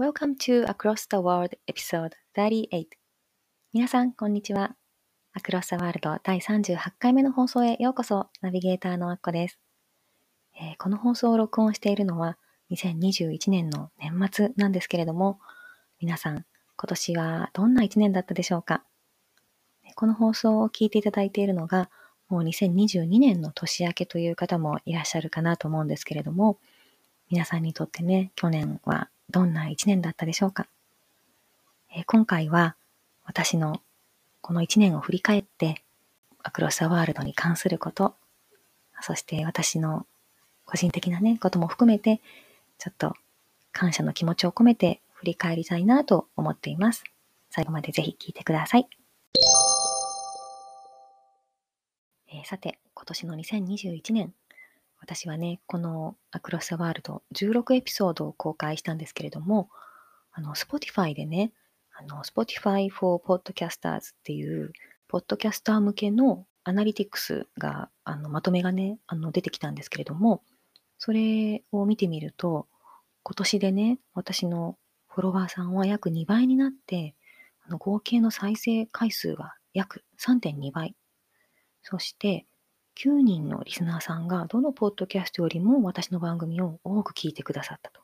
Welcome to Across the World Episode 38。皆さん、こんにちは。Across the World 第38回目の放送へようこそ。ナビゲーターのアッコです。この放送を録音しているのは2021年の年末なんですけれども、皆さん、今年はどんな1年だったでしょうか。この放送を聞いていただいているのが、もう2022年の年明けという方もいらっしゃるかなと思うんですけれども、皆さんにとってね、去年はどんな1年だったでしょうか。今回は私のこの1年を振り返って、アクロス・ザ・ワールドに関すること、そして私の個人的なね、ことも含めて、ちょっと感謝の気持ちを込めて振り返りたいなと思っています。最後までぜひ聞いてください。さて、今年の2021年、私はね、このアクロス・ザ・ワールド16エピソードを公開したんですけれども、Spotify でね、Spotify for Podcasters っていう、ポッドキャスター向けのアナリティクスが、まとめがね、出てきたんですけれども、それを見てみると、今年でね、私のフォロワーさんは約2倍になって、合計の再生回数は約 3.2 倍。そして、9人のリスナーさんがどのポッドキャストよりも私の番組を多く聞いてくださったと。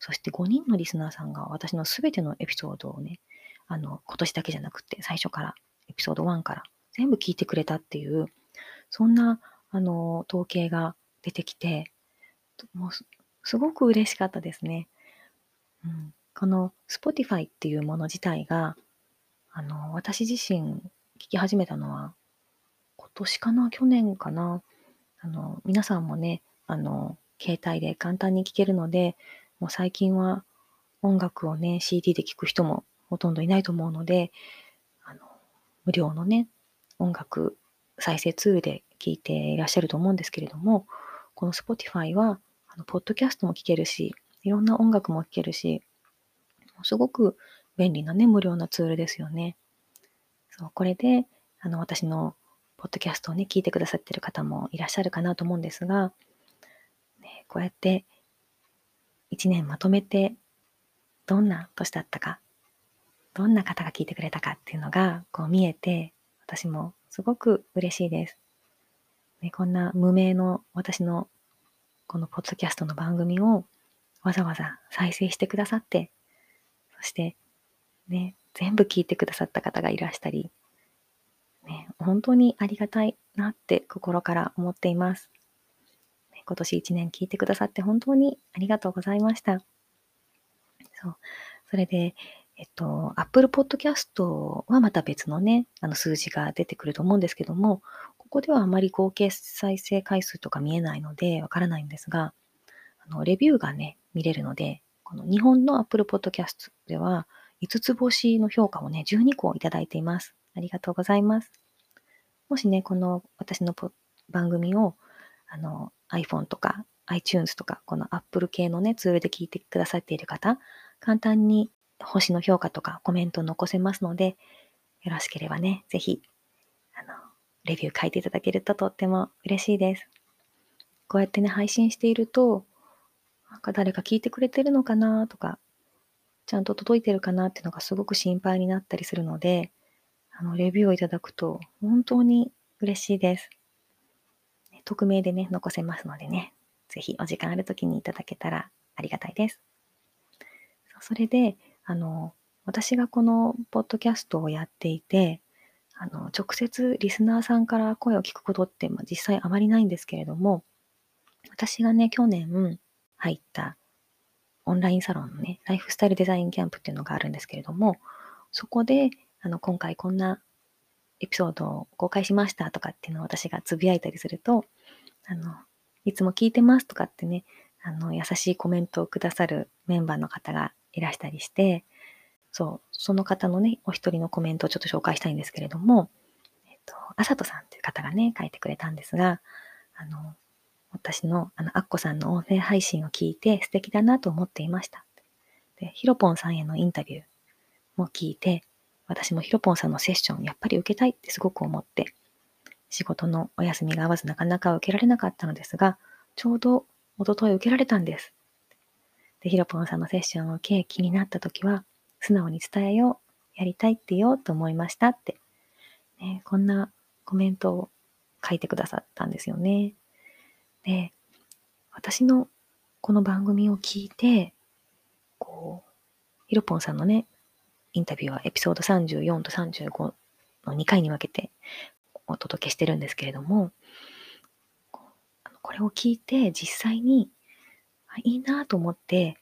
そして5人のリスナーさんが私のすべてのエピソードをね、今年だけじゃなくて最初から、エピソード1から全部聞いてくれたっていう、そんな統計が出てきて、もうすごく嬉しかったですね。この Spotify っていうもの自体が、私自身聞き始めたのは、去年かな。皆さんもね、携帯で簡単に聴けるので、もう最近は音楽をね、CD で聴く人もほとんどいないと思うので、無料のね、音楽再生ツールで聴いていらっしゃると思うんですけれども、この Spotify は、ポッドキャストも聴けるし、いろんな音楽も聴けるし、すごく便利なね、無料なツールですよね。そう、これで、私のポッドキャストをね、聞いてくださっている方もいらっしゃるかなと思うんですが、ね、こうやって1年まとめてどんな年だったか、どんな方が聞いてくれたかっていうのがこう見えて、私もすごく嬉しいです。ね、こんな無名の私のこのポッドキャストの番組をわざわざ再生してくださって、そしてね、全部聞いてくださった方がいらしたり、本当にありがたいなって心から思っています。今年1年聞いてくださって本当にありがとうございました。それで、Apple Podcast はまた別のね、数字が出てくると思うんですけども、ここではあまり合計再生回数とか見えないのでわからないんですが、レビューがね、見れるので、この日本の Apple Podcast では5つ星の評価をね、12個いただいています。ありがとうございます。もしね、この私の番組をiPhone とか iTunes とかこの Apple 系のねツールで聞いてくださっている方、簡単に星の評価とかコメントを残せますので、よろしければね、ぜひレビュー書いていただけるととっても嬉しいです。こうやってね、配信していると、なんか誰か聞いてくれてるのかなとか、ちゃんと届いてるかなっていうのがすごく心配になったりするので、レビューをいただくと本当に嬉しいです。匿名でね、残せますのでね、ぜひお時間あるときにいただけたらありがたいです。それで、私がこのポッドキャストをやっていて、直接リスナーさんから声を聞くことって、実際あまりないんですけれども、私がね、去年入ったオンラインサロンのね、ライフスタイルデザインキャンプっていうのがあるんですけれども、そこで、今回こんなエピソードを公開しましたとかっていうのを私がつぶやいたりすると、いつも聞いてますとかってね、優しいコメントをくださるメンバーの方がいらしたりして、その方のね、お一人のコメントをちょっと紹介したいんですけれども、あさとさんという方がね、書いてくれたんですが、私のアッコさんの音声配信を聞いて素敵だなと思っていました。で、ヒロポンさんへのインタビューも聞いて、私もヒロポンさんのセッションやっぱり受けたいってすごく思って、仕事のお休みが合わずなかなか受けられなかったのですが、ちょうど一昨日受けられたんです。で、ヒロポンさんのセッションを受け、気になった時は素直に伝えよう、やりたいってよと思いましたって、ね、こんなコメントを書いてくださったんですよね。で、私のこの番組を聞いて、ヒロポンさんのね、インタビューはエピソード34と35の2回に分けてお届けしてるんですけれども、これを聞いて実際にいいなと思って、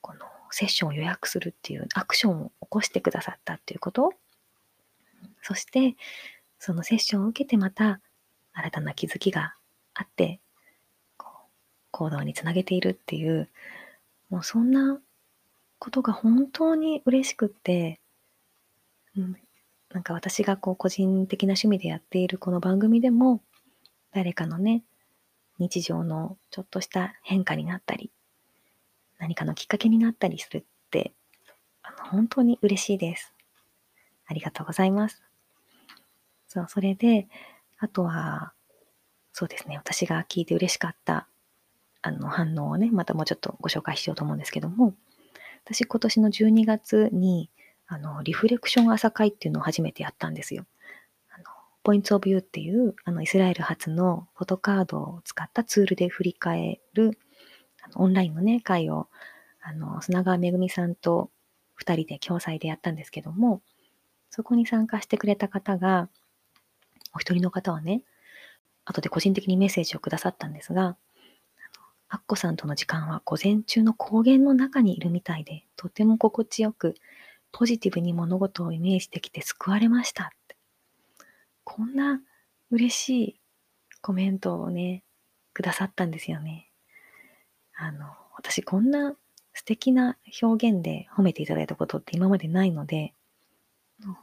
このセッションを予約するっていうアクションを起こしてくださったっていうこと、そしてそのセッションを受けてまた新たな気づきがあって、行動につなげているっていう、もうそんなことが本当に嬉しくって、なんか私が個人的な趣味でやっているこの番組でも、誰かのね、日常のちょっとした変化になったり、何かのきっかけになったりするって、本当に嬉しいです。ありがとうございます。そう、それで、あとは、そうですね、私が聞いて嬉しかった、反応をね、またもうちょっとご紹介しようと思うんですけども、私今年の12月に、リフレクション朝会っていうのを初めてやったんですよ。ポイントオブユーっていう、イスラエル発のフォトカードを使ったツールで振り返る、オンラインのね、会を、砂川めぐみさんと2人で共催でやったんですけども、そこに参加してくれた方が、お一人の方はね、後で個人的にメッセージをくださったんですが、アッコさんとの時間は午前中の高原の中にいるみたいで、とても心地よく、ポジティブに物事をイメージできて救われましたって。こんな嬉しいコメントをね、くださったんですよね。私こんな素敵な表現で褒めていただいたことって今までないので、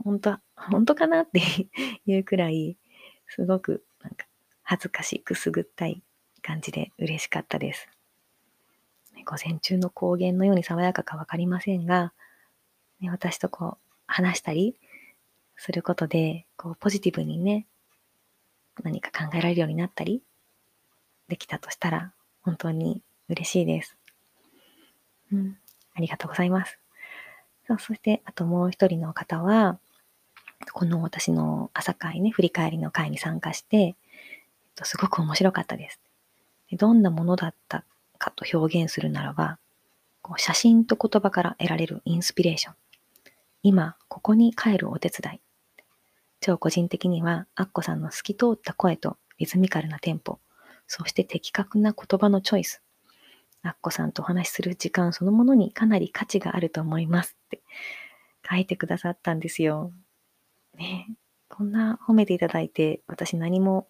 本当かなっていうくらい、すごくなんか恥ずかしくすぐったい感じで嬉しかったです。午前中の高原のように爽やかか分かりませんが、ね、私と話したりすることで、ポジティブにね、何か考えられるようになったりできたとしたら本当に嬉しいです。ありがとうございます。そしてあともう一人の方は、この私の朝会ね、振り返りの会に参加して、すごく面白かったです。どんなものだったかと表現するならば、写真と言葉から得られるインスピレーション。今、ここに帰るお手伝い。超個人的には、アッコさんの透き通った声とリズミカルなテンポ、そして的確な言葉のチョイス。アッコさんとお話しする時間そのものにかなり価値があると思いますって書いてくださったんですよ。ね、こんな褒めていただいて、私何も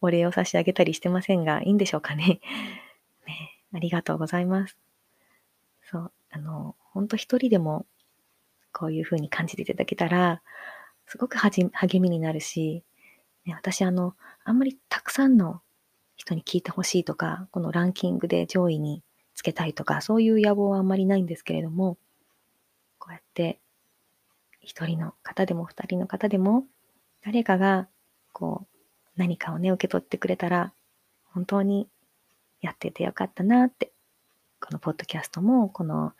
お礼を差し上げたりしてませんが、いいんでしょうかね。ね、ありがとうございます。そう、本当一人でもこういう風に感じていただけたら、すごく励みになるし、ね、私あんまりたくさんの人に聞いてほしいとか、このランキングで上位につけたいとか、そういう野望はあんまりないんですけれども、こうやって一人の方でも二人の方でも、誰かが何かをね、受け取ってくれたら、本当にやっててよかったなって、このポッドキャストも、この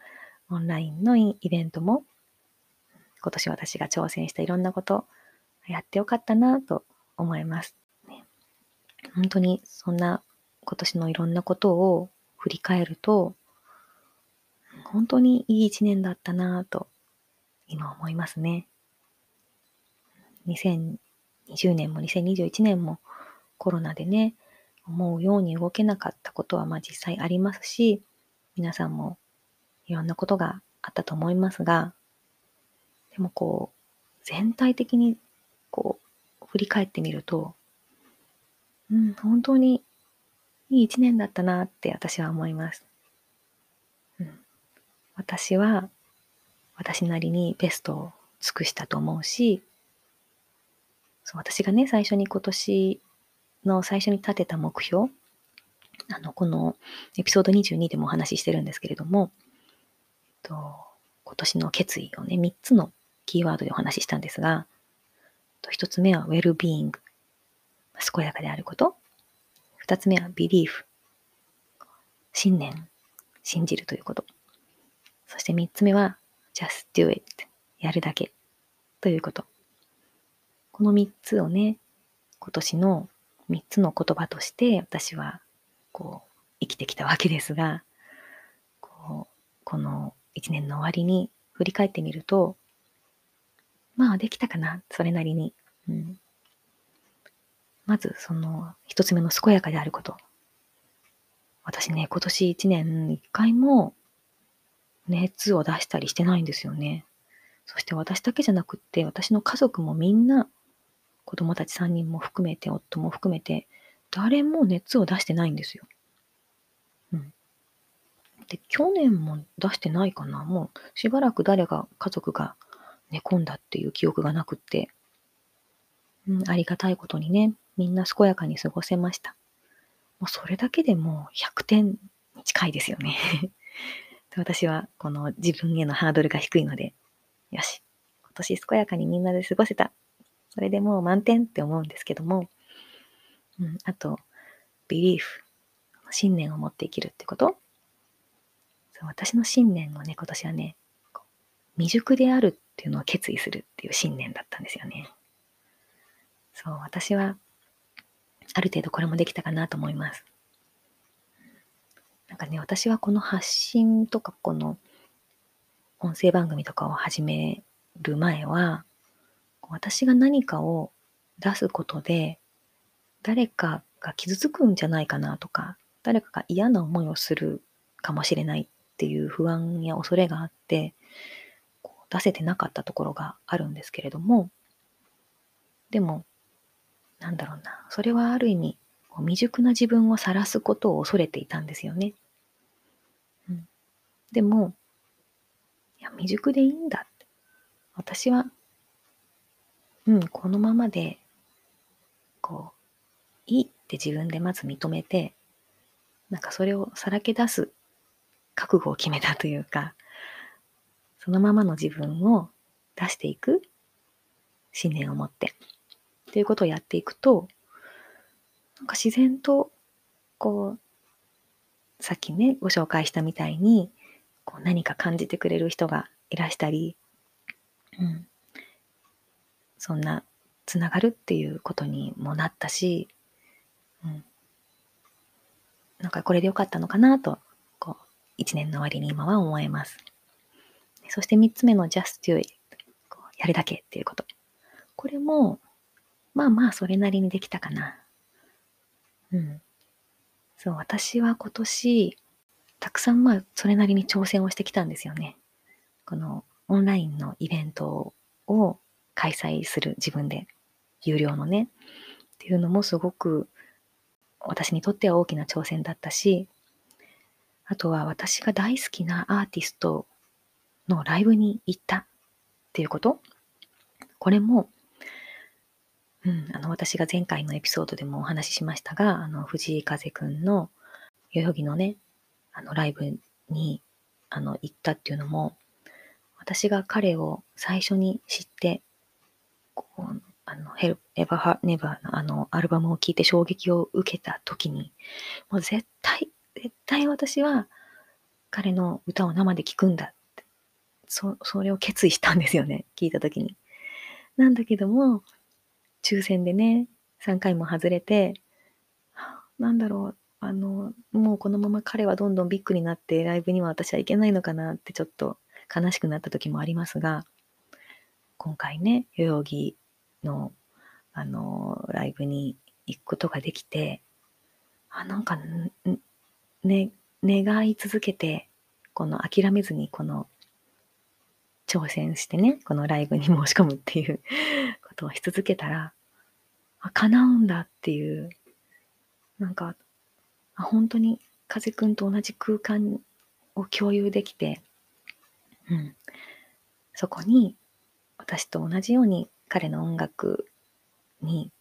オンラインのイベントも、今年私が挑戦したいろんなこと、やってよかったなと思います。ね、本当にそんな今年のいろんなことを振り返ると、本当にいい一年だったなと、今思いますね。2020年も2021年もコロナでね、思うように動けなかったことは実際ありますし、皆さんもいろんなことがあったと思いますが、でも全体的に振り返ってみると、本当にいい一年だったなって私は思います。私は私なりにベストを尽くしたと思うし、そう、私がね、最初に今年の最初に立てた目標、このエピソード22でもお話ししてるんですけれども、今年の決意をね、3つのキーワードでお話ししたんですが、1つ目はウェルビーイング、健やかであること。2つ目はビリーフ、信念、信じるということ。そして3つ目は just do it、 やるだけということ。この3つをね、今年の3つの言葉として私はこう生きてきたわけですが、この1年の終わりに振り返ってみると、まあできたかな、それなりに。うん、まずその1つ目の健やかであること。私ね、今年1年1回も熱を出したりしてないんですよね。そして私だけじゃなくって、私の家族もみんな、子供たち3人も含めて、夫も含めて、誰も熱を出してないんですよ。うん。で、去年も出してないかな。もうしばらく家族が寝込んだっていう記憶がなくって、ありがたいことにね、みんな健やかに過ごせました。もうそれだけでもう100点に近いですよね。私はこの自分へのハードルが低いので、よし、今年健やかにみんなで過ごせた。それでもう満点って思うんですけども、あと、ビリーフ、信念を持って生きるってこと。そう、私の信念をね、今年はね、未熟であるっていうのを決意するっていう信念だったんですよね。そう、私はある程度これもできたかなと思います。なんかね、私はこの発信とかこの音声番組とかを始める前は、私が何かを出すことで誰かが傷つくんじゃないかなとか、誰かが嫌な思いをするかもしれないっていう不安や恐れがあって、出せてなかったところがあるんですけれども、でも、なんだろうな、それはある意味、未熟な自分を晒すことを恐れていたんですよね。うん、でも、いや、未熟でいいんだって。私は、このままで、いいって自分でまず認めて、なんかそれをさらけ出す覚悟を決めたというか、そのままの自分を出していく信念を持って、ということをやっていくと、なんか自然と、さっきね、ご紹介したみたいに、何か感じてくれる人がいらしたり、そんなつながるっていうことにもなったし、なんかこれでよかったのかなと、一年の終わりに今は思えます。そして3つ目の just do it、 やるだけっていうこと。これも、まあまあそれなりにできたかな。そう、私は今年、たくさんそれなりに挑戦をしてきたんですよね。このオンラインのイベントを開催する、自分で有料のねっていうのもすごく私にとっては大きな挑戦だったし、あとは私が大好きなアーティストのライブに行ったっていうこと。これも、私が前回のエピソードでもお話ししましたが、藤井風くんの代々木のねライブに行ったっていうのも、私が彼を最初に知って、Ever Heard Never のアルバムを聴いて衝撃を受けた時に、もう絶対私は彼の歌を生で聴くんだって、それを決意したんですよね、聴いた時に。なんだけども、抽選でね、3回も外れて、なんだろう、もうこのまま彼はどんどんビッグになってライブには私は行けないのかなってちょっと悲しくなった時もありますが、今回ね、代々木の、ライブに行くことができて、なんかね、願い続けて、諦めずに挑戦してね、このライブに申し込むっていうことをし続けたら、叶うんだっていう、なんか、本当に風くんと同じ空間を共有できて、そこに私と同じように彼の音楽に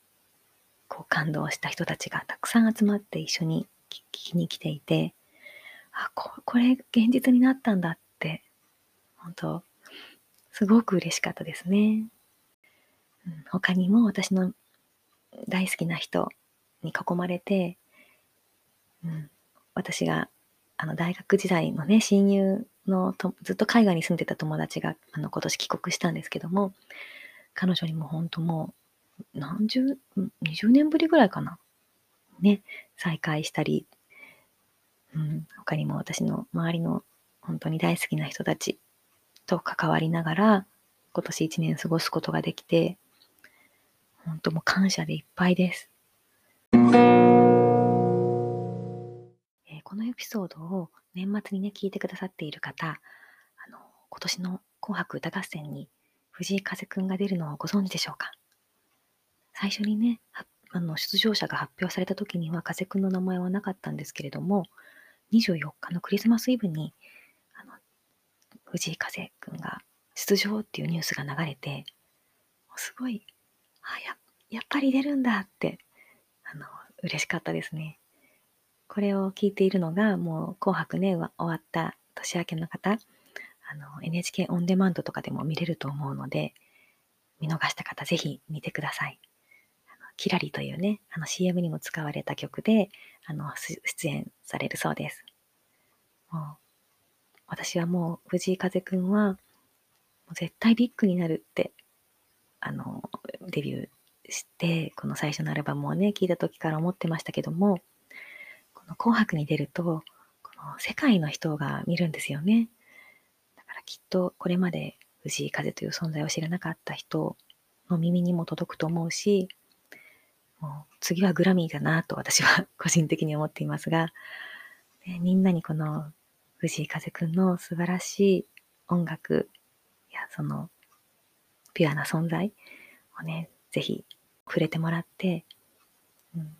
こう感動した人たちがたくさん集まって一緒に聴きに来ていて、あ、これ現実になったんだって本当すごく嬉しかったですね。他にも私の大好きな人に囲まれて、私が大学時代のね親友のずっと海外に住んでた友達が今年帰国したんですけども、彼女にも本当もう20年ぶりぐらいかなね再会したり、他にも私の周りの本当に大好きな人たちと関わりながら今年1年過ごすことができて、本当もう感謝でいっぱいです。このエピソードを年末にね聞いてくださっている方、今年の紅白歌合戦に藤井風くんが出るのをご存知でしょうか。最初にね出場者が発表された時には風くんの名前はなかったんですけれども、24日のクリスマスイブに藤井風くんが出場っていうニュースが流れて、すごいやっぱり出るんだって嬉しかったですね。これを聞いているのがもう紅白ね終わった年明けの方、NHK オンデマンドとかでも見れると思うので、見逃した方ぜひ見てください。キラリというねCM にも使われた曲で出演されるそうです。もう私はもう藤井風くんは絶対ビッグになるってデビューしてこの最初のアルバムをね聞いた時から思ってましたけども、この紅白に出るとこの世界の人が見るんですよね。だからきっとこれまで藤井風という存在を知らなかった人の耳にも届くと思うし、もう次はグラミーだなと私は個人的に思っていますが、みんなにこの藤井風くんの素晴らしい音楽やそのピュアな存在をねぜひ触れてもらって、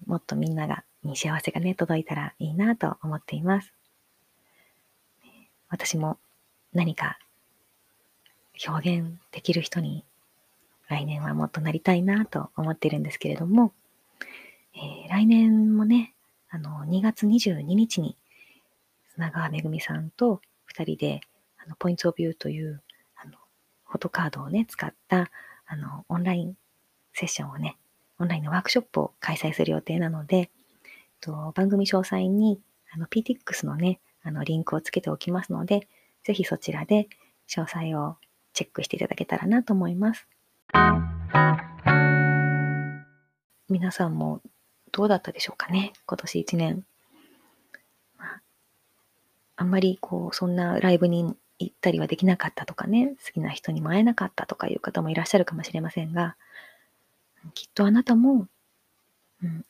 もっとみんなに幸せがね届いたらいいなと思っています。私も何か表現できる人に来年はもっとなりたいなと思ってるんですけれども、来年もね2月22日に砂川めぐみさんと2人でポイントオブビューというフォトカードをね使ったオンラインセッションをねオンラインのワークショップを開催する予定なので、番組詳細にPTX のねリンクをつけておきますので、ぜひそちらで詳細をチェックしていただけたらなと思います。皆さんもどうだったでしょうかね今年1年、あんまりそんなライブに行ったりはできなかったとかね、好きな人にも会えなかったとかいう方もいらっしゃるかもしれませんが、きっとあなたも、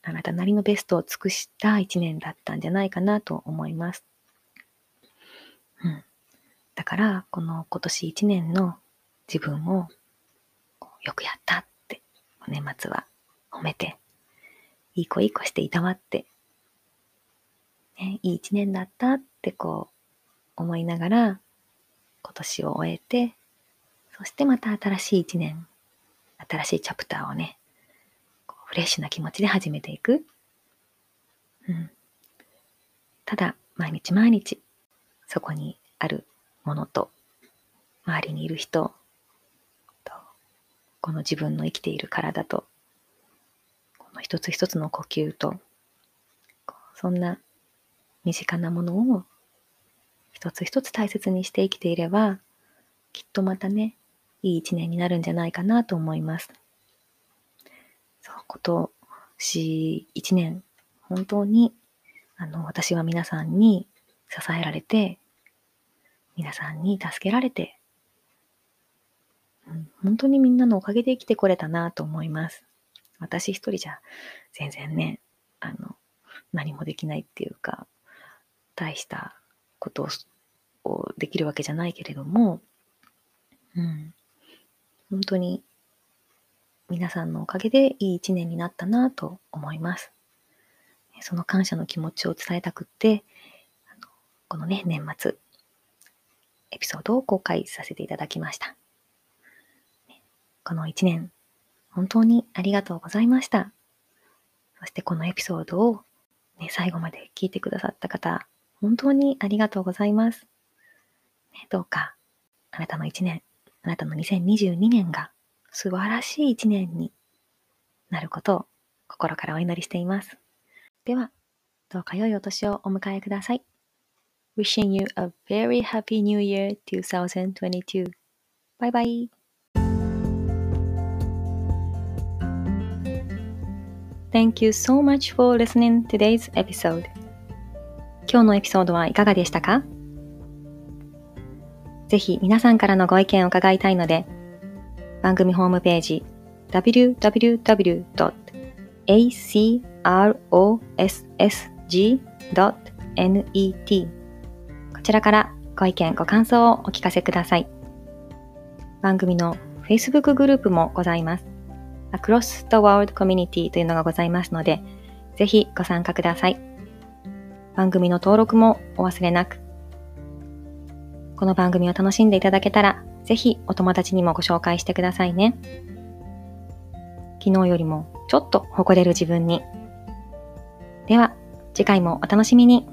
あなたなりのベストを尽くした1年だったんじゃないかなと思います。だからこの今年1年の自分をよくやったって年末は褒めて、いい子していたわって、ね、いい1年だったって思いながら今年を終えて、そしてまた新しい一年、新しいチャプターをねフレッシュな気持ちで始めていく、ただ毎日毎日そこにあるものと周りにいる人とこの自分の生きている体とこの一つ一つの呼吸と、そんな身近なものを一つ一つ大切にして生きていれば、きっとまたねいい一年になるんじゃないかなと思います。今年一年本当に私は皆さんに支えられて、皆さんに助けられて、本当にみんなのおかげで生きてこれたなと思います。私一人じゃ全然ね何もできないっていうか大したことをできるわけじゃないけれども、本当に皆さんのおかげでいい一年になったなと思います。その感謝の気持ちを伝えたくって、このね年末エピソードを公開させていただきました。この1年、本当にありがとうございました。そしてこのエピソードを、ね、最後まで聞いてくださった方、本当にありがとうございます。ね、どうか、あなたの1年、あなたの2022年が素晴らしい1年になることを心からお祈りしています。では、どうか良いお年をお迎えください。Wishing you a very happy new year 2022. Bye bye. Thank you so much for listening to today's episode. 今日のエピソードはいかがでしたか？ぜひ皆さんからのご意見を伺いたいので、番組ホームページ www.acrossg.net こちらからご意見ご感想をお聞かせください。番組の Facebook グループもございます。Across the World Community というのがございますので、ぜひご参加ください。番組の登録もお忘れなく。この番組を楽しんでいただけたら、ぜひお友達にもご紹介してくださいね。昨日よりもちょっと誇れる自分に。では、次回もお楽しみに。